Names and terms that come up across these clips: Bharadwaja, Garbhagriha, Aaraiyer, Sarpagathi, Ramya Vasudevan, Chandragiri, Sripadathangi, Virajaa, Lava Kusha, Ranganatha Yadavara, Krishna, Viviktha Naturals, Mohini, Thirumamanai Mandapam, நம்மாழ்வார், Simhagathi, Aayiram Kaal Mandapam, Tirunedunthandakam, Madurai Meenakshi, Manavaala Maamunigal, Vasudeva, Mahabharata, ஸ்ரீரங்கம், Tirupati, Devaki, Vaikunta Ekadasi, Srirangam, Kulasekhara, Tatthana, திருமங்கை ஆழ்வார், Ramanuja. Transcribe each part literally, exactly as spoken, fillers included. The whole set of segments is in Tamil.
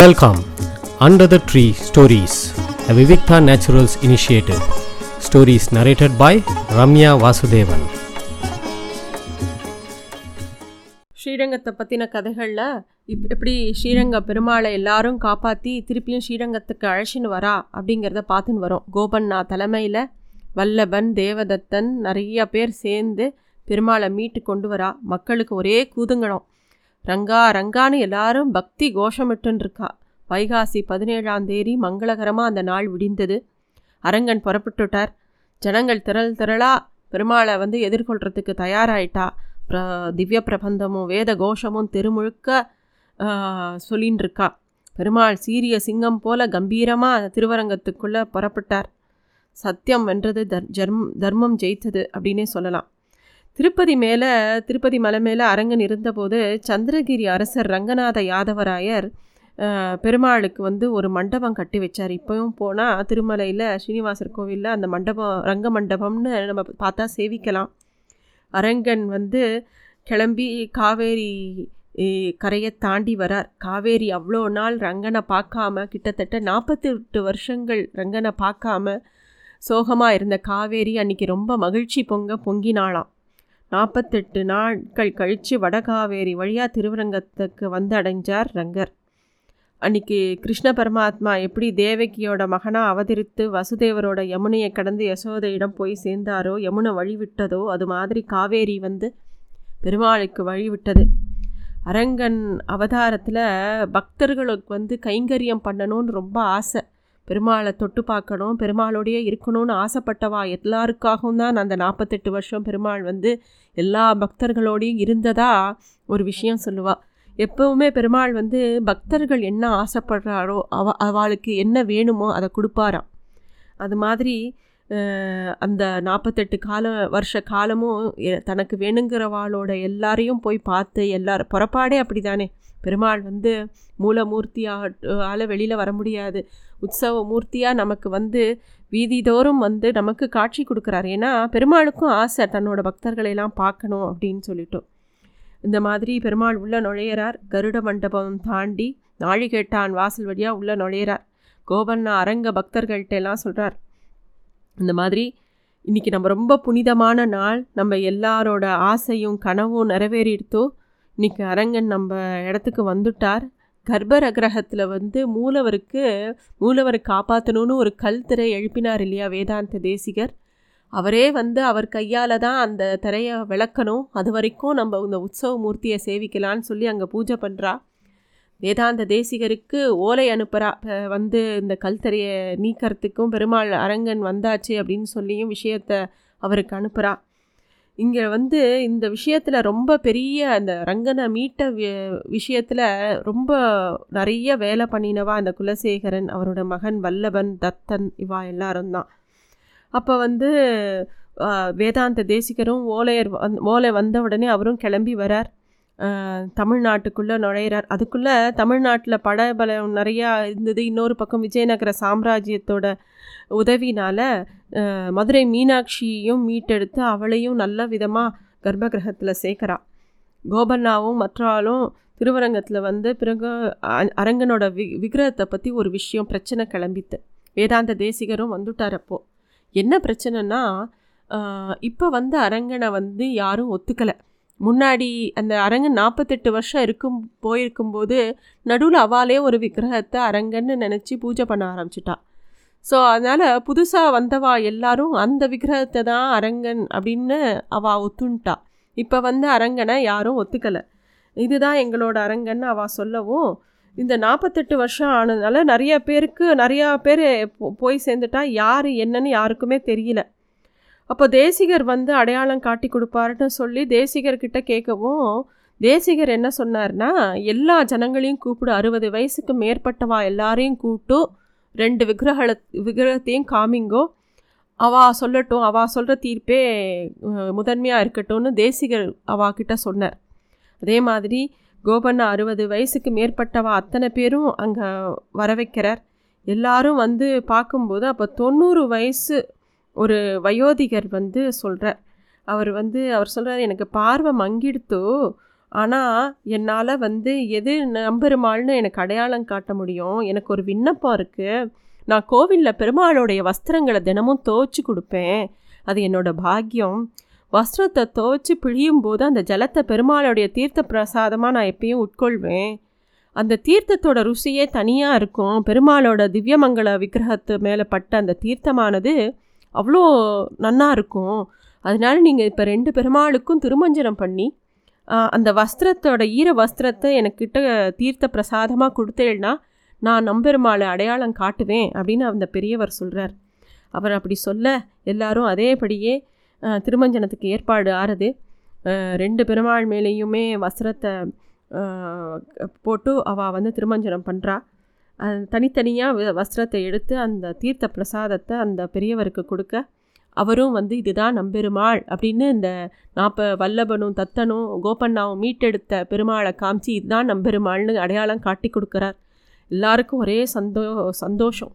Welcome, Under the Tree Stories, a Viviktha Naturals initiative. Stories narrated by Ramya Vasudevan. ஸ்ரீரங்கத்தை பற்றின கதைகளில் இப் எப்படி ஸ்ரீரங்க பெருமாளை எல்லாரும் காப்பாற்றி திருப்பியும் ஸ்ரீரங்கத்துக்கு அழைச்சின்னு வரா அப்படிங்கிறத பார்த்துன்னு வரும். கோபண்ணா தலைமையில் வல்லபன், தேவதத்தன் நிறைய பேர் சேர்ந்து பெருமாளை மீட்டு கொண்டு வரா. மக்களுக்கு ஒரே கூதுங்கணும், ரங்கா ரங்கான்னு எல்லாரும் பக்தி கோஷமிட்டுன்னு இருக்கா. வைகாசி பதினேழாம் தேதி மங்களகரமாக அந்த நாள் விடிந்தது. அரங்கன் புறப்பட்டுட்டார். ஜனங்கள் திரள் திரளாக பெருமாளை வந்து எதிர்கொள்கிறதுக்கு தயாராகிட்டா. பிர திவ்ய பிரபந்தமும் வேத கோஷமும் திருமுழுக்க சொல்லின்னு இருக்கா. பெருமாள் சீரிய சிங்கம் போல் கம்பீரமாக திருவரங்கத்துக்குள்ளே புறப்பட்டார். சத்தியம் வென்றது, தர் ஜர்ம் தர்மம் ஜெயித்தது அப்படின்னே சொல்லலாம். திருப்பதி மேலே திருப்பதி மலை மேலே அரங்கன் இருந்தபோது சந்திரகிரி அரசர் ரங்கநாத யாதவராயர் பெருமாளுக்கு வந்து ஒரு மண்டபம் கட்டி வச்சார். இப்போவும் போனால் திருமலையில் ஸ்ரீனிவாசர் கோவிலில் அந்த மண்டபம் ரங்க மண்டபம்னு நம்ம பார்த்தா சேவிக்கலாம். அரங்கன் வந்து கிளம்பி காவேரி கரையை தாண்டி வரார். காவேரி அவ்வளோ நாள் ரங்கனை பார்க்காம, கிட்டத்தட்ட நாற்பத்தி எட்டு வருஷங்கள் ரங்கனை பார்க்காம சோகமாக இருந்த காவேரி அன்றைக்கி ரொம்ப மகிழ்ச்சி பொங்க பொங்கினாளாம். நாற்பத்தெட்டு நாட்கள் கழித்து வடகாவேரி வழியாக திருவரங்கத்துக்கு வந்து அடைஞ்சார் ரங்கர். அன்றைக்கி கிருஷ்ண பரமாத்மா எப்படி தேவகியோட மகனாக அவதரித்து வசுதேவரோட யமுனையை கடந்து யசோதையிடம் போய் சேர்ந்தாரோ, யமுனை வழிவிட்டதோ, அது மாதிரி காவேரி வந்து பெருமாளுக்கு வழிவிட்டது. அரங்கன் அவதாரத்தில் பக்தர்களுக்கு வந்து கைங்கரியம் பண்ணணும்னு ரொம்ப ஆசை. பெருமாளை தொட்டு பார்க்கணும், பெருமாளோடையே இருக்கணும்னு ஆசைப்பட்டவா எல்லாருக்காகவும் தான் அந்த நாற்பத்தெட்டு வருஷம் பெருமாள் வந்து எல்லா பக்தர்களோடையும் இருந்ததா ஒரு விஷயம் சொல்லுவாள். எப்போவுமே பெருமாள் வந்து பக்தர்கள் என்ன ஆசைப்படுறாரோ, அவ அவளுக்கு என்ன வேணுமோ அதை கொடுப்பாராம். அது மாதிரி அந்த நாற்பத்தெட்டு கால வருஷ காலமும் தனக்கு வேணுங்கிறவாளோட எல்லாரையும் போய் பார்த்து எல்லாரும் புறப்பாடே அப்படி தானே. பெருமாள் வந்து மூலமூர்த்தியால் வெளியில் வர முடியாது, உற்சவ மூர்த்தியாக நமக்கு வந்து வீதிதோறும் வந்து நமக்கு காட்சி கொடுக்குறாரு. ஏன்னா பெருமாளுக்கும் ஆசை தன்னோட பக்தர்களெல்லாம் பார்க்கணும் அப்படின்னு சொல்லிட்டோம். இந்த மாதிரி பெருமாள் உள்ளே நுழையிறார். கருட மண்டபம் தாண்டி நாழிகேட்டான் வாசல் வழியாக உள்ளே நுழையிறார். கோபண்ணா அரங்க பக்தர்கள்ட்டெல்லாம் சொல்கிறார், இந்த மாதிரி இன்றைக்கி நம்ம ரொம்ப புனிதமான நாள், நம்ம எல்லாரோட ஆசையும் கனவும் நிறைவேறிடுத்தோ. இன்றைக்கி அரங்கன் நம்ம இடத்துக்கு வந்துட்டார். கர்ப்ப கிரகத்தில் வந்து மூலவருக்கு மூலவரை காப்பாற்றணும்னு ஒரு கல் திரை எழுப்பினார் இல்லையா வேதாந்த தேசிகர். அவரே வந்து அவர் கையால் தான் அந்த திரையை விளக்கணும், அது வரைக்கும் நம்ம இந்த உற்சவ மூர்த்தியை சேவிக்கலான்னு சொல்லி அங்கே பூஜை பண்ணுறா. வேதாந்த தேசிகருக்கு ஓலை அனுப்புகிறா, வந்து இந்த கல் திரையை நீக்கிறதுக்கும் பெருமாள் அரங்கன் வந்தாச்சு அப்படின்னு சொல்லியும் விஷயத்தை அவருக்கு அனுப்புகிறா. இங்கே வந்து இந்த விஷயத்தில் ரொம்ப பெரிய அந்த ரங்கனை மீட்ட விஷயத்தில் ரொம்ப நிறைய வேலை பண்ணினவா அந்த குலசேகரன், அவரோட மகன் வல்லபன், தத்தன், இவா எல்லாரும் தான். அப்போ வந்து வேதாந்த தேசிகரும் ஓலையர் வந் ஓலை வந்த உடனே அவரும் கிளம்பி வரார். தமிழ்நாட்டுக்குள்ளே நுழையிறார். அதுக்குள்ளே தமிழ்நாட்டில் படபலம் நிறையா இருந்தது. இன்னொரு பக்கம் விஜயநகர சாம்ராஜ்யத்தோட உதவினால் மதுரை மீனாட்சியையும் மீட்டெடுத்து அவளையும் நல்ல விதமாக கர்ப்பகிரகத்தில் சேர்க்குறா. கோபண்ணாவும் மற்றாலும் திருவரங்கத்தில் வந்து பிறகு அரங்கனோட வி விக்கிரகத்தை பற்றி ஒரு விஷயம் பிரச்சனை கிளம்பித்து. வேதாந்த தேசிகரும் வந்துட்டார். அப்போது என்ன பிரச்சனைனா, இப்போ வந்து அரங்கனை வந்து யாரும் ஒத்துக்கலை. முன்னாடி அந்த அரங்கன் நாற்பத்தெட்டு வருஷம் இருக்கும் போயிருக்கும்போது நடுவில் அவாலே ஒரு விக்கிரகத்தை அரங்கன்னு நினச்சி பூஜை பண்ண ஆரம்பிச்சிட்டா. ஸோ அதனால் புதுசாக வந்தவா எல்லாரும் அந்த விக்கிரகத்தை தான் அரங்கன் அப்படின்னு அவள் ஒத்துண்டா. இப்போ வந்து அரங்கனை யாரும் ஒத்துக்கலை. இதுதான் எங்களோட அரங்கன்னு அவள் சொல்லவும், இந்த நாற்பத்தெட்டு வருஷம் ஆனதுனால நிறைய பேருக்கு நிறையா பேர் போய் சேர்ந்துட்டா, யார் என்னன்னு யாருக்குமே தெரியல. அப்போ தேசிகர் வந்து அடையாளம் காட்டி கொடுப்பாருன்னு சொல்லி தேசிகர்கிட்ட கேட்கவும், தேசிகர் என்ன சொன்னார்னா, எல்லா ஜனங்களையும் கூப்பிடு, அறுபது வயசுக்கு மேற்பட்டவா எல்லாரையும் கூப்பிட்டு ரெண்டு விக்கிரக விக்கிரகத்தையும் காமிங்கோ, அவள் சொல்லட்டும், அவள் சொல்கிற தீர்ப்பே முதன்மையாக இருக்கட்டும்னு தேசிகர் அவாக்கிட்ட சொன்னார். அதே மாதிரி கோபண்ணா அறுபது வயசுக்கு மேற்பட்டவா அத்தனை பேரும் அங்கே வர வைக்கிறார். எல்லாரும் வந்து பார்க்கும்போது அப்போ தொண்ணூறு வயசு ஒரு வயோதிகர் வந்து சொல்கிறார். அவர் வந்து அவர் சொல்கிறார், எனக்கு பார்வை மங்கிடுத்தோ, ஆனால் என்னால் வந்து எது நம்பெருமாள்னு எனக்கு அடையாளம் காட்ட முடியும். எனக்கு ஒரு விண்ணப்பம் இருக்குது. நான் கோவிலில் பெருமாளுடைய வஸ்திரங்களை தினமும் துவைச்சி கொடுப்பேன். அது என்னோடய பாக்கியம். வஸ்திரத்தை துவைச்சி பிழியும் போது அந்த ஜலத்தை பெருமாளுடைய தீர்த்த பிரசாதமாக நான் எப்பயும் உட்கொள்வேன். அந்த தீர்த்தத்தோட ருசியே தனியாக இருக்கும். பெருமாளோட திவ்யமங்கல விக்கிரகத்து மேலே பட்ட அந்த தீர்த்தமானது அவ்வளோ நன்னா இருக்கும். அதனால நீங்கள் இப்போ ரெண்டு பெருமாளுக்கும் திருமஞ்சனம் பண்ணி அந்த வஸ்திரத்தோட ஈர வஸ்திரத்தை எனக்கிட்ட தீர்த்த பிரசாதமாக கொடுத்தேன்னா நான் நம்பெருமாளை அடையாளம் காட்டுவேன் அப்படின்னு அந்த பெரியவர் சொல்கிறார். அவர் அப்படி சொல்ல எல்லாரும் அதேபடியே திருமஞ்சனத்துக்கு ஏற்பாடு ஆறுது. ரெண்டு பெருமாள் மேலேயுமே வஸ்திரத்தை போட்டு அவள் வந்து திருமஞ்சனம் பண்ணுறா. தனித்தனியாக வஸ்திரத்தை எடுத்து அந்த தீர்த்த பிரசாதத்தை அந்த பெரியவருக்கு கொடுக்க அவரும் வந்து இதுதான் நம்பெருமாள் அப்படின்னு இந்த நாப்ப வல்லபனும் தத்தனும் கோபண்ணாவும் மீட்டெடுத்த பெருமாளை காமிச்சு இதுதான் நம்பெருமாள்னு அடையாளம் காட்டி கொடுக்குறார். எல்லாருக்கும் ஒரே சந்தோ சந்தோஷம்.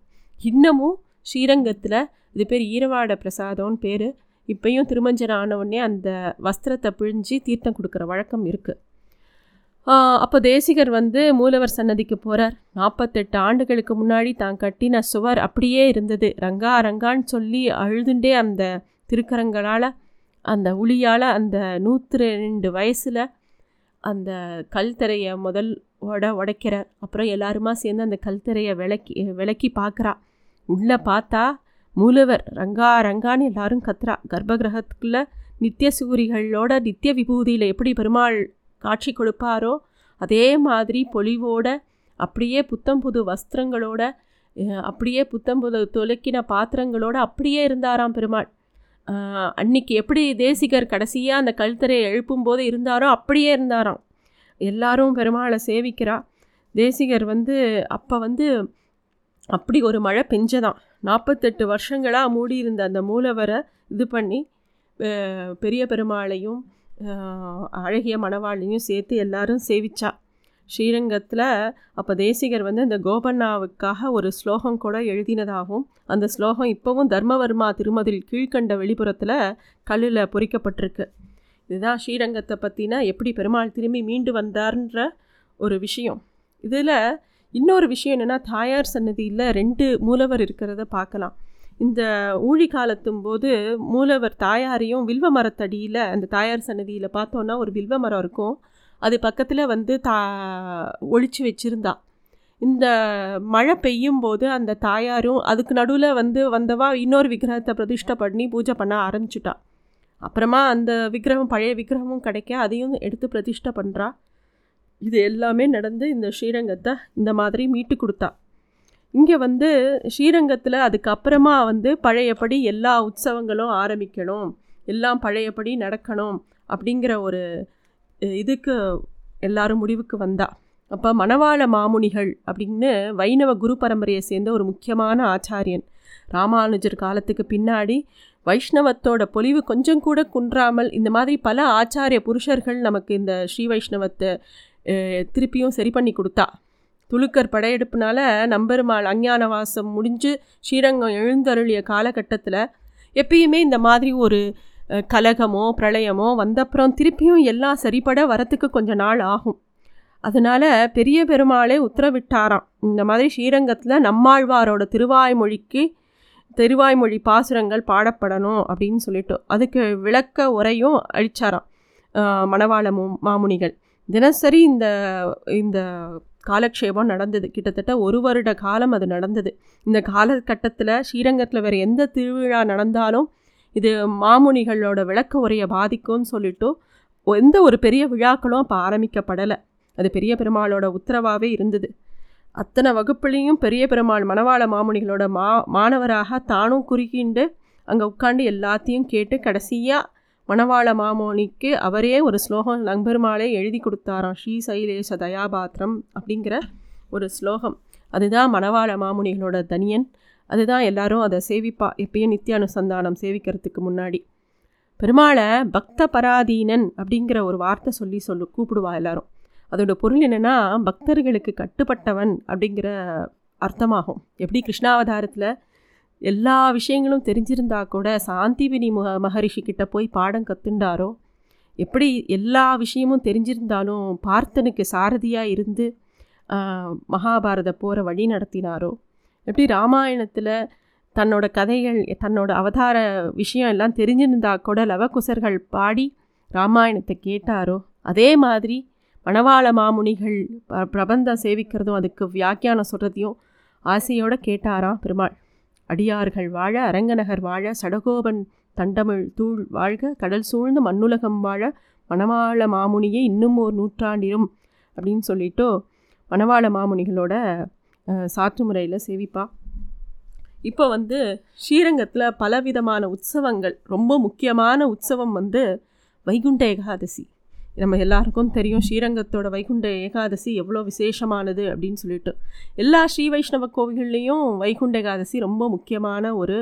இன்னமும் ஸ்ரீரங்கத்தில் இது பேர் ஈரவாட பிரசாதம்னு பேர். இப்போயும் திருமஞ்சனம் ஆனவுடனே அந்த வஸ்திரத்தை பிழிஞ்சு தீர்த்தம் கொடுக்குற வழக்கம் இருக்குது. அப்போ தேசிகர் வந்து மூலவர் சன்னதிக்கு போகிறார். நாற்பத்தெட்டு ஆண்டுகளுக்கு முன்னாடி தான் கட்டின சுவர் அப்படியே இருந்தது. ரங்கா ரங்கான்னு சொல்லி அழுதுண்டே அந்த திருக்கரங்களால் அந்த உளியால் அந்த நூற்றி ரெண்டு வயசில் அந்த கல் திரையை முதல் உட உடைக்கிறார். அப்புறம் எல்லாருமா சேர்ந்து அந்த கல் திரையை விளக்கி விளக்கி பார்க்குறா. உள்ளே பார்த்தா மூலவர் ரங்கா ரங்கான்னு எல்லாரும் கத்துறா. கர்ப்பகிரகத்துக்குள்ளே நித்திய சூரிகளோட நித்திய விபூதியில் எப்படி பெருமாள் காட்சி கொடுப்பாரோ அதே மாதிரி பொலிவோட அப்படியே புத்தம் புது வஸ்திரங்களோட அப்படியே புத்தம் புது துலக்கின பாத்திரங்களோட அப்படியே இருந்தாராம் பெருமாள். அன்னைக்கு எப்படி தேசிகர் கடைசியாக அந்த கல்தரையை எழுப்பும்போது இருந்தாரோ அப்படியே இருந்தாராம். எல்லாரும் பெருமாளை சேவிக்கிறா. தேசிகர் வந்து அப்போ வந்து அப்படி ஒரு மழை பெஞ்சதான். நாற்பத்தெட்டு வருஷங்களாக மூடியிருந்த அந்த மூலவரை இது பண்ணி பெரிய பெருமாளையும் அழகிய மணவாளையும் சேர்த்து எல்லாரும் சேவிச்சா. ஸ்ரீரங்கத்தில் அப்போ தேசிகர் வந்து இந்த கோபண்ணாவுக்காக ஒரு ஸ்லோகம் கூட எழுதினதாகவும் அந்த ஸ்லோகம் இப்போவும் தர்மவர்மா திருமதில் கீழ்கண்ட வெளிப்புறத்தில் கல்லில் பொறிக்கப்பட்டிருக்கு. இதுதான் ஸ்ரீரங்கத்தை பற்றினா எப்படி பெருமாள் திரும்பி மீண்டு வந்தார்ன்ற ஒரு விஷயம். இதில் இன்னொரு விஷயம் என்னென்னா தாயார் சன்னதியில் ரெண்டு மூலவர் இருக்கிறத பார்க்கலாம். இந்த ஊழி காலத்தும் போது மூலவர் தாயாரையும் வில்வ மரத்தடியில் அந்த தாயார் சன்னதியில் பார்த்தோன்னா ஒரு வில்வ மரம் இருக்கும். அது பக்கத்தில் வந்து தா ஒழிச்சு வச்சுருந்தா. இந்த மழை பெய்யும் போது அந்த தாயாரும் அதுக்கு நடுவில் வந்து வந்தவா இன்னொரு விக்கிரகத்தை பிரதிஷ்டை பண்ணி பூஜை பண்ண ஆரம்பிச்சுட்டா. அப்புறமா அந்த விக்கிரகம் பழைய விக்கிரகமும் கிடைக்க அதையும் எடுத்து பிரதிஷ்டை பண்ணுறா. இது எல்லாமே நடந்து இந்த ஸ்ரீரங்கத்தை இந்த மாதிரி மீட்டு கொடுத்தா. இங்கே வந்து ஸ்ரீரங்கத்தில் அதுக்கப்புறமா வந்து பழையபடி எல்லா உற்சவங்களும் ஆரம்பிக்கணும், எல்லாம் பழையபடி நடக்கணும் அப்படிங்கிற ஒரு இதுக்கு எல்லாரும் முடிவுக்கு வந்தா. அப்போ மணவாள மாமுனிகள் அப்படின்னு வைணவ குரு பரம்பரையை சேர்ந்த ஒரு முக்கியமான ஆச்சாரியன் ராமானுஜர் காலத்துக்கு பின்னாடி வைஷ்ணவத்தோட பொலிவு கொஞ்சம் கூட குன்றாமல் இந்த மாதிரி பல ஆச்சாரிய புருஷர்கள் நமக்கு இந்த ஸ்ரீ வைஷ்ணவத்தை திருப்பியும் சரி பண்ணி கொடுத்தா. துலுக்கர் படையெடுப்புனால நம்பெருமாள் அஞ்ஞான வாசம் முடிஞ்சு ஸ்ரீரங்கம் எழுந்தருளிய காலகட்டத்தில் எப்பயுமே இந்த மாதிரி ஒரு கலகமோ பிரளயமோ வந்தப்புறம் திருப்பியும் எல்லாம் சரிபட வரத்துக்கு கொஞ்சம் நாள் ஆகும். அதனால் பெரிய பெருமாளே உத்தரவிட்டாராம், இந்த மாதிரி ஸ்ரீரங்கத்தில் நம்மாழ்வாரோட திருவாய்மொழிக்கு திருவாய்மொழி பாசுரங்கள் பாடப்படணும் அப்படின்னு சொல்லிட்டு அதுக்கு விளக்க உரையும் அளித்தாராம் மணவாள மாமுனிகள். தினசரி இந்த இந்த காலக்ஷேபம் நடந்தது. கிட்டத்தட்ட ஒரு வருட காலம் அது நடந்தது. இந்த காலகட்டத்தில் ஸ்ரீரங்கத்தில் வேறு எந்த திருவிழா நடந்தாலும் இது மாமுனிகளோட விளக்க உரையை பாதிக்கும்னு சொல்லிவிட்டு எந்த ஒரு பெரிய விழாக்களும் அப்போ ஆரம்பிக்கப்படலை. அது பெரிய பெருமாளோட உத்தரவாகவே இருந்தது. அத்தனை வகுப்புலேயும் பெரிய பெருமாள் மணவாள மாமுனிகளோட மா மாணவராக தானும் குறுக்கிண்டு அங்கே உட்காந்து எல்லாத்தையும் கேட்டு கடைசியாக மணவாள மாமோனிக்கு அவரே ஒரு ஸ்லோகம் நம்பெருமாளே எழுதி கொடுத்தாராம். ஸ்ரீ சைலேஷ தயாபாத்திரம் அப்படிங்கிற ஒரு ஸ்லோகம். அதுதான் மணவாள மாமுனிகளோட தனியன். அதுதான் எல்லாரும் அதை சேவிப்பா எப்பயும் நித்திய அனுசந்தானம் சேவிக்கிறதுக்கு முன்னாடி. பெருமாளை பக்த பராதீனன் அப்படிங்கிற ஒரு வார்த்தை சொல்லி சொல்லு கூப்பிடுவா எல்லாரும். அதோட பொருள் என்னென்னா பக்தர்களுக்கு கட்டுப்பட்டவன் அப்படிங்கிற அர்த்தமாகும். எப்படி கிருஷ்ணாவதாரத்தில் எல்லா விஷயங்களும் தெரிஞ்சிருந்தா கூட சாந்தி வினி மஹரிஷி கிட்ட போய் பாடம் கற்றுண்டாரோ, எப்படி எல்லா விஷயமும் தெரிஞ்சிருந்தாலும் பார்த்தனுக்கு சாரதியாக இருந்து மகாபாரத போரை வழி நடத்தினாரோ, எப்படி ராமாயணத்தில் தன்னோட கதைகள் தன்னோட அவதார விஷயம் எல்லாம் தெரிஞ்சிருந்தா கூட லவகுசர்கள் பாடி ராமாயணத்தை கேட்டாரோ, அதே மாதிரி மணவாள மாமுனிகள் பிரபந்தம் சேவிக்கிறதும் அதுக்கு வியாக்கியானம் சொல்கிறதையும் ஆசையோடு கேட்டாராம் பெருமாள். அடியார்கள் வாழ அரங்கநகர் வாழ சடகோபன் தண்டமிழ் தூள் வாழ்க கடல் சூழ்ந்த மண்ணுலகம் வாழ மணவாள மாமுனியை இன்னும் ஒரு நூற்றாண்டிலும் அப்படின்னு சொல்லிவிட்டு மணவாள மாமுனிகளோட சாற்று முறையில் சேவிப்பா. இப்போ வந்து ஸ்ரீரங்கத்தில் பலவிதமான உற்சவங்கள், ரொம்ப முக்கியமான உற்சவம் வந்து வைகுண்ட ஏகாதசி. நம்ம எல்லாருக்கும் தெரியும் ஸ்ரீரங்கத்தோட வைகுண்ட ஏகாதசி எவ்வளோ விசேஷமானது அப்படின்னு சொல்லிட்டு. எல்லா ஸ்ரீ வைஷ்ணவ கோவில்கள்லேயும் வைகுண்ட ஏகாதசி ரொம்ப முக்கியமான ஒரு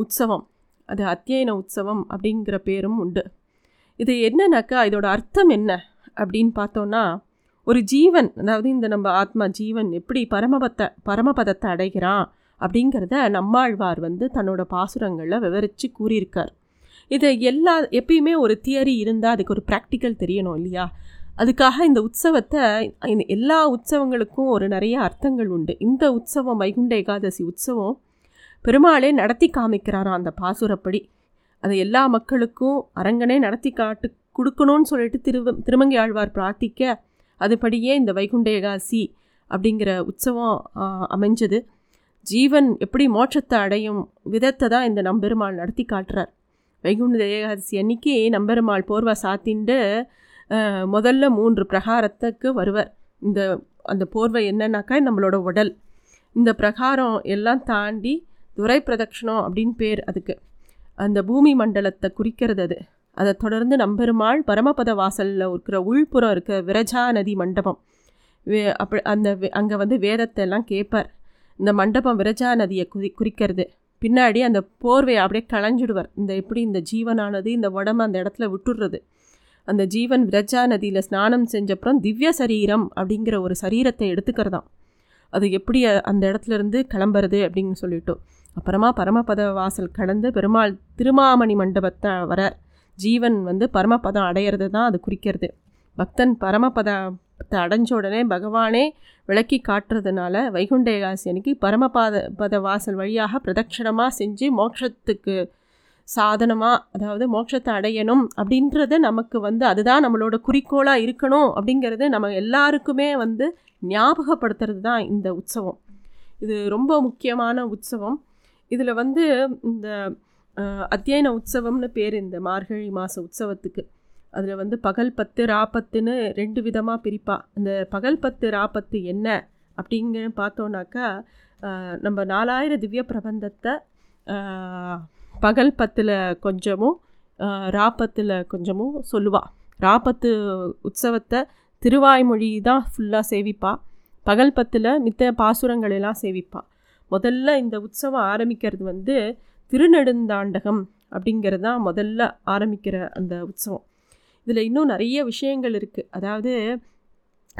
உற்சவம். அது அத்தியன உற்சவம் அப்படிங்கிற பேரும் உண்டு. இது என்னன்னாக்கா இதோட அர்த்தம் என்ன அப்படின்னு பார்த்தோன்னா, ஒரு ஜீவன், அதாவது இந்த நம்ம ஆத்மா ஜீவன் எப்படி பரமபத்தை பரமபதத்தை அடைகிறான் அப்படிங்கிறத நம்மாழ்வார் வந்து தன்னோட பாசுரங்களை விவரித்து கூறியிருக்கார். இதை எல்லா எப்பயுமே ஒரு தியரி இருந்தால் அதுக்கு ஒரு ப்ராக்டிக்கல் தெரியணும் இல்லையா? அதுக்காக இந்த உற்சவத்தை, எல்லா உற்சவங்களுக்கும் ஒரு நிறைய அர்த்தங்கள் உண்டு. இந்த உற்சவம் வைகுண்ட ஏகாதசி உற்சவம் பெருமாளே நடத்தி காமிக்கிறாராம் அந்த பாசுரப்படி. அதை எல்லா மக்களுக்கும் அரங்கனே நடத்தி காட்டு கொடுக்கணும்னு சொல்லிட்டு திரு திருமங்கை ஆழ்வார் பிரார்த்திக்க அதுபடியே இந்த வைகுண்ட ஏகாதசி அப்படிங்கிற உற்சவம் அமைஞ்சது. ஜீவன் எப்படி மோட்சத்தை அடையும் விதத்தை தான் இந்த நம்பெருமாள் நடத்தி காட்டுறார். வைகுண்ட ஏகாதசி அன்னைக்கு நம்பெருமாள் போர்வை சாத்திண்டு முதல்ல மூன்று பிரகாரத்துக்கு வருவர். இந்த அந்த போர்வை என்னன்னாக்கா நம்மளோட உடல். இந்த பிரகாரம் எல்லாம் தாண்டி துரை பிரதட்சணம் அப்படின்னு பேர் அதுக்கு. அந்த பூமி மண்டலத்தை குறிக்கிறது அது. அதை தொடர்ந்து நம்பெருமாள் பரமபத வாசலில் இருக்கிற உள்புறம் இருக்கிற விரஜா நதி மண்டபம் அப்படி அந்த அங்கே வந்து வேதத்தை எல்லாம் கேட்பார். இந்த மண்டபம் விரஜா நதியை குறி குறிக்கிறது பின்னாடி அந்த போர்வையை அப்படியே களைஞ்சிடுவார். இந்த எப்படி இந்த ஜீவனானது இந்த உடம்பு அந்த இடத்துல விட்டுடுறது. அந்த ஜீவன் விரஜா நதியில் ஸ்நானம் செஞ்சப்புறம் திவ்ய சரீரம் அப்படிங்கிற ஒரு சரீரத்தை எடுத்துக்கிறதாம். அது எப்படி அந்த இடத்துலேருந்து கிளம்புறது அப்படின்னு சொல்லிவிட்டோம். அப்புறமா பரமபத வாசல் கடந்து பெருமாள் திருமாமணி மண்டபத்தை வரார். ஜீவன் வந்து பரமபதம் அடையிறது தான் அது குறிக்கிறது. பக்தன் பரமபதத்தை அடைஞ்ச உடனே பகவானே விளக்கி காட்டுறதுனால வைகுண்ட ஏகாதசி அன்னைக்கு பரமபத பத வாசல் வழியாக பிரதட்சணமாக செஞ்சு மோட்சத்துக்கு சாதனமாக, அதாவது மோட்சத்தை அடையணும் அப்படின்றத நமக்கு வந்து அதுதான் நம்மளோட குறிக்கோளாக இருக்கணும் அப்படிங்கிறது நம்ம எல்லாருக்குமே வந்து ஞாபகப்படுத்துறது தான் இந்த உற்சவம். இது ரொம்ப முக்கியமான உற்சவம். இதில் வந்து இந்த அத்தியன உற்சவம்னு பேர் இந்த மார்கழி மாத உற்சவத்துக்கு. அதில் வந்து பகல் பத்து ராப்பத்துன்னு ரெண்டு விதமாக பிரிப்பா. அந்த பகல் பத்து ராப்பத்து என்ன அப்படிங்கிற பார்த்தோன்னாக்கா, நம்ம நாலாயிரம் திவ்ய பிரபந்தத்தை பகல் பத்தில் கொஞ்சமும் ராப்பத்தில் கொஞ்சமும் சொல்லுவாள். ராப்பத்து உற்சவத்தை திருவாய்மொழி தான் ஃபுல்லாக சேவிப்பாள். பகல் பத்தில் மித்த பாசுரங்களெல்லாம் சேவிப்பாள். முதல்ல இந்த உற்சவம் ஆரம்பிக்கிறது வந்து திருநெடுந்தாண்டகம் அப்படிங்கிறது தான் முதல்ல ஆரம்பிக்கிற அந்த உற்சவம். இதில் இன்னும் நிறைய விஷயங்கள் இருக்குது. அதாவது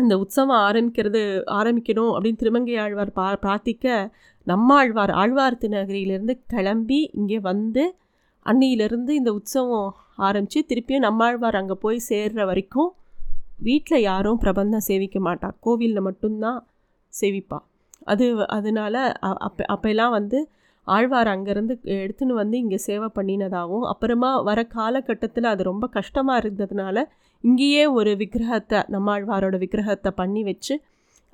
இந்த உற்சவம் ஆரம்பிக்கிறது ஆரம்பிக்கணும் அப்படின்னு திருமங்கை ஆழ்வார் பா பிரார்த்திக்க நம்மாழ்வார் ஆழ்வார் திருநகரியிலேருந்து கிளம்பி இங்கே வந்து அன்னியிலேருந்து இந்த உற்சவம் ஆரம்பித்து திருப்பியும் நம்மாழ்வார் அங்கே போய் சேர்கிற வரைக்கும் வீட்டில் யாரும் பிரபந்தம் சேவிக்க மாட்டா. கோவிலில் மட்டும்தான் சேவிப்பா. அது அதனால் அப்போ அப்போல்லாம் வந்து ஆழ்வார் அங்கேருந்து எடுத்துன்னு வந்து இங்கே சேவை பண்ணினதாகவும், அப்புறமா வர காலகட்டத்தில் அது ரொம்ப கஷ்டமாக இருந்ததுனால இங்கேயே ஒரு விக்கிரகத்தை நம்மாழ்வாரோட விக்கிரகத்தை பண்ணி வச்சு,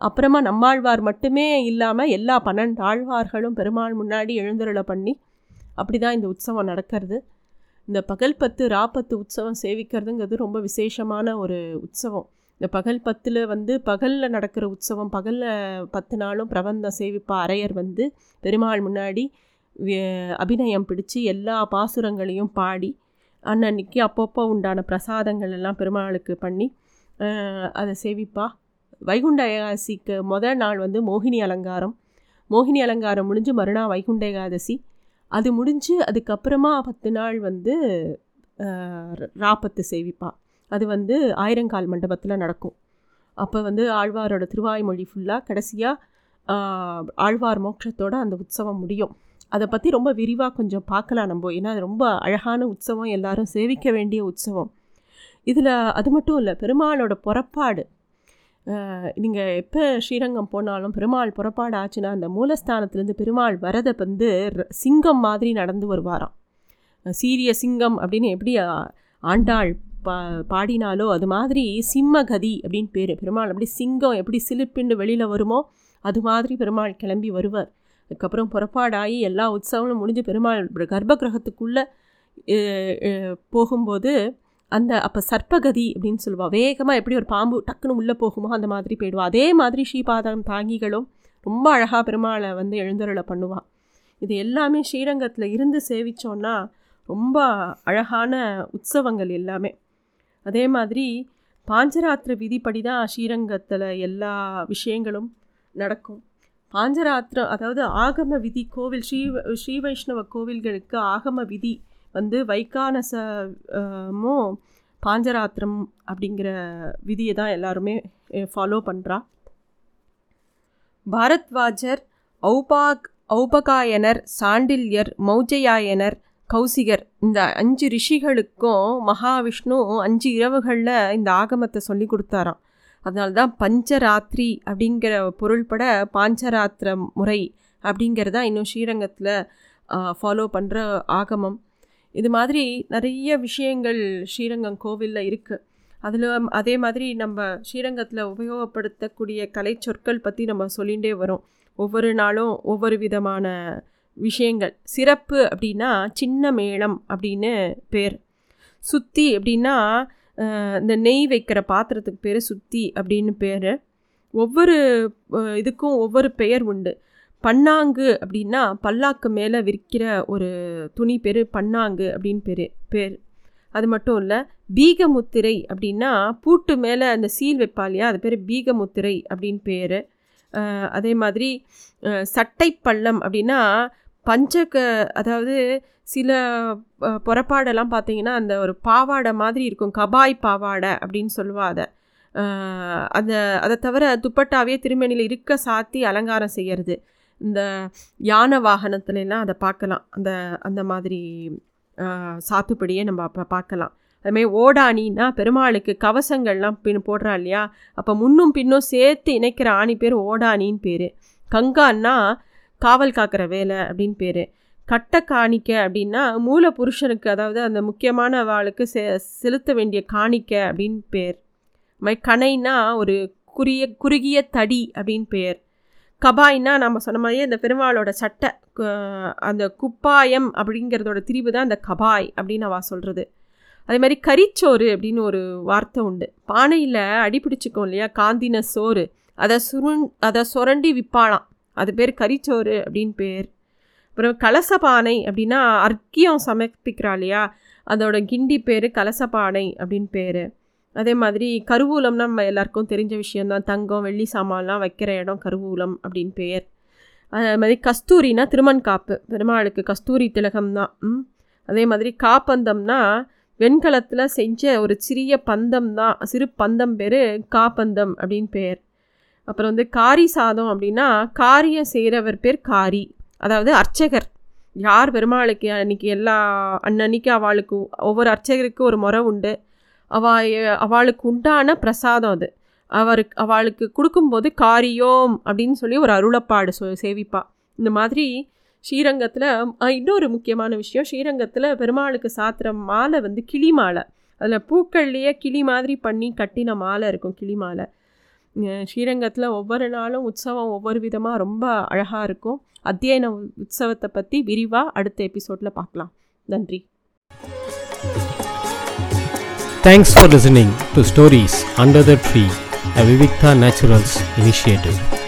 அப்புறமா நம்மாழ்வார் மட்டுமே இல்லாமல் எல்லா பன்னெண்டு ஆழ்வார்களும் பெருமாள் முன்னாடி எழுந்தருளை பண்ணி அப்படி தான் இந்த உற்சவம் நடக்கிறது. இந்த பகல் பத்து ராப்பத்து உற்சவம் சேவிக்கிறதுங்கிறது ரொம்ப விசேஷமான ஒரு உற்சவம். இந்த பகல் பத்தில் வந்து பகலில் நடக்கிற உற்சவம், பகலில் பத்து நாளும் பிரபந்தம் சேவிப்பா. அரையர் வந்து பெருமாள் முன்னாடி அபிநயம் பிடிச்சு எல்லா பாசுரங்களையும் பாடி அன்னன்னைக்கு அப்பப்போ உண்டான பிரசாதங்கள் எல்லாம் பெருமாளுக்கு பண்ணி அதை சேவிப்பா. வைகுண்ட ஏகாதசிக்கு முதல் நாள் வந்து மோகினி அலங்காரம். மோகினி அலங்காரம் முடிஞ்சு மறுநாள் வைகுண்ட ஏகாதசி. அது முடிஞ்சு அதுக்கப்புறமா பத்து நாள் வந்து ராப்பத்து சேவிப்பா. அது வந்து ஆயிரங்கால் மண்டபத்தில் நடக்கும். அப்போ வந்து ஆழ்வாரோட திருவாய்மொழி ஃபுல்லாக கடைசியாக ஆழ்வார் மோட்சத்தோடு அந்த உற்சவம் முடியும். அதை பற்றி ரொம்ப விரிவாக கொஞ்சம் பார்க்கலாம் நம்ம. ஏன்னா அது ரொம்ப அழகான உற்சவம், எல்லாரும் சேவிக்க வேண்டிய உற்சவம். இதில் அது மட்டும் இல்லை, பெருமாளோட புறப்பாடு நீங்கள் எப்போ ஸ்ரீரங்கம் போனாலும் பெருமாள் புறப்பாடு ஆச்சுன்னா அந்த மூலஸ்தானத்துலேருந்து பெருமாள் வரதை வந்து சிங்கம் மாதிரி நடந்து வருவாராம். சீரிய சிங்கம் அப்படின்னு எப்படி ஆண்டாள் பா பாடினாலோ அது மாதிரி சிம்மகதி அப்படின்னு பேர். பெருமாள் அப்படி சிங்கம் எப்படி சிலிப்பிண்டு வெளியில் வருமோ அது மாதிரி பெருமாள் கிளம்பி வருவார். அதுக்கப்புறம் புறப்பாடாகி எல்லா உற்சவங்களும் முடிஞ்சு பெருமாள் கர்ப்பகிரகத்துக்குள்ளே போகும்போது அந்த அப்போ சர்ப்பகதி அப்படின்னு சொல்லுவாள். வேகமாக எப்படி ஒரு பாம்பு டக்குன்னு உள்ளே போகுமோ அந்த மாதிரி போயிடுவாள். அதே மாதிரி ஸ்ரீபாதம் தாங்கிகளும் ரொம்ப அழகாக பெருமாளை வந்து எழுந்தருளை பண்ணுவாள். இது எல்லாமே ஸ்ரீரங்கத்தில் இருந்து சேவித்தோன்னா ரொம்ப அழகான உற்சவங்கள் எல்லாமே. அதே மாதிரி பாஞ்சராத்திர விதிப்படி தான் ஸ்ரீரங்கத்தில் எல்லா விஷயங்களும் நடக்கும். பாஞ்சராத்திரம் அதாவது ஆகம விதி, கோவில் ஸ்ரீ ஸ்ரீ வைஷ்ணவ கோவில்களுக்கு ஆகம விதி வந்து வைகானசமும் பாஞ்சராத்திரம் அப்படிங்கிற விதியை தான் எல்லாருமே ஃபாலோ பண்ணுறா. பாரத்வாஜர், ஔபாக் ஔபகாயனர், சாண்டில்யர், மௌஜயாயனர், கௌசிகர் இந்த அஞ்சு ரிஷிகளுக்கும் மகாவிஷ்ணு அஞ்சு இரவுகளில் இந்த ஆகமத்தை சொல்லி கொடுத்தாராம். அதனால தான் பஞ்சராத்திரி அப்படிங்கிற பொருள்பட பாஞ்சராத்திர முறை அப்படிங்கிறதான் இன்னும் ஸ்ரீரங்கத்தில் ஃபாலோ பண்ணுற ஆகமம். இது மாதிரி நிறைய விஷயங்கள் ஸ்ரீரங்கம் கோவிலில் இருக்குது. அதில் அதே மாதிரி நம்ம ஸ்ரீரங்கத்தில் உபயோகப்படுத்தக்கூடிய கலை சொற்கள் பற்றி நம்ம சொல்லிகிட்டே வரோம். ஒவ்வொரு நாளும் ஒவ்வொரு விதமான விஷயங்கள். சிறப்பு அப்படின்னா சின்ன மேளம் அப்படின்னு பேர். சுத்தி அப்படின்னா இந்த நெய் வைக்கிற பாத்திரத்துக்கு பேர் சுத்தி அப்படின்னு பேர். ஒவ்வொரு இதுக்கும் ஒவ்வொரு பெயர் உண்டு. பன்னாங்கு அப்படின்னா பல்லாக்கு மேலே விற்கிற ஒரு துணி பேர் பன்னாங்கு அப்படின்னு பேர் பேர் அது மட்டும் இல்லை, பீகமுத்திரை அப்படின்னா பூட்டு மேலே அந்த சீல் வைப்பா இல்லையா, அது பேர் பீகமுத்திரை அப்படின்னு பேர். அதே மாதிரி சட்டைப்பள்ளம் அப்படின்னா பஞ்சக அதாவது சில புறப்பாடெல்லாம் பார்த்திங்கன்னா அந்த ஒரு பாவாடை மாதிரி இருக்கும், கபாய் பாவாடை அப்படின்னு சொல்லுவாள். அதை அந்த அதை தவிர துப்பட்டாவே திருமணியில் இருக்க சாத்தி அலங்காரம் செய்கிறது. இந்த யானை வாகனத்துலலாம் அதை பார்க்கலாம். அந்த அந்த மாதிரி சாத்துப்படியே நம்ம அப்போ பார்க்கலாம். அதுமாதிரி ஓடாணின்னா பெருமாளுக்கு கவசங்கள்லாம் பின் போடுறா இல்லையா, அப்போ முன்னும் பின்னும் சேர்த்து இணைக்கிற ஆணி பேர் ஓடாணின்னு பேர். கங்கான்னா காவல் காக்கிற வேலை அப்படின்னு பேர். கட்ட காணிக்க அப்படின்னா மூல புருஷனுக்கு அதாவது அந்த முக்கியமான வாளுக்கு செ செலுத்த வேண்டிய காணிக்க அப்படின்னு பேர். அதுமாதிரி கணைன்னா ஒரு குறுகிய குறுகிய தடி அப்படின்னு பேர். கபாய்னா நம்ம சொன்ன மாதிரியே இந்த பெருமாளோட சட்டை, அந்த குப்பாயம் அப்படிங்கிறதோட திரிவு தான் அந்த கபாய் அப்படின்னு அவள் சொல்கிறது. அதே மாதிரி கறிச்சோறு அப்படின்னு ஒரு வார்த்தை உண்டு. பானையில் அடிப்பிடிச்சிக்கும் இல்லையா காந்தின சோறு, அதை சுருண் அதை சுரண்டி விற்பாளாம், அது பேர் கறிச்சோறு அப்படின்னு பேர். அப்புறம் கலசப்பானை அப்படின்னா அர்க்கியம் சமர்ப்பிக்கிறா இல்லையா, அதோட கிண்டி பேர் கலசப்பானை அப்படின்னு பேர். அதே மாதிரி கருவூலம்னா நம்ம எல்லாருக்கும் தெரிஞ்ச விஷயந்தான், தங்கம் வெள்ளி சாமான்லாம் வைக்கிற இடம் கருவூலம் அப்படின்னு பேர். அதே மாதிரி கஸ்தூரினா திருமண் காப்பு, பெருமாளுக்கு கஸ்தூரி திலகம் தான். அதே மாதிரி காப்பந்தம்னா வெண்கலத்தில் செஞ்ச ஒரு சிறிய பந்தம் தான், சிறு பந்தம் பேர் காப்பந்தம் அப்படின்னு பேர். அப்புறம் வந்து காரி சாதம் அப்படின்னா காரியம் செய்கிறவர் பேர் காரி, அதாவது அர்ச்சகர். யார் பெருமாளுக்கு அன்றைக்கி எல்லா அன்னன்னைக்கு அவளுக்கு ஒவ்வொரு அர்ச்சகருக்கு ஒரு முறை உண்டு. அவா அவளுக்கு உண்டான பிரசாதம் அது அவருக்கு அவளுக்கு கொடுக்கும்போது காரியோம் அப்படின்னு சொல்லி ஒரு அருளப்பாடு சொ சேவிப்பா. இந்த மாதிரி ஸ்ரீரங்கத்தில் இன்னொரு முக்கியமான விஷயம், ஸ்ரீரங்கத்தில் பெருமாளுக்கு சாத்திர மாலை வந்து கிளி மாலை. அதில் பூக்கள்லேயே கிளி மாதிரி பண்ணி கட்டின மாலை இருக்கும் கிளி மாலை. ஸ்ரீரங்கத்தில் ஒவ்வொரு நாளும் உற்சவம் ஒவ்வொரு விதமாக ரொம்ப அழகாக இருக்கும். அத்தியன உற்சவத்தை பற்றி விரிவாக அடுத்த எபிசோடில் பார்க்கலாம். நன்றி. Thanks for listening to stories under the tree, a Vivikta naturals initiative.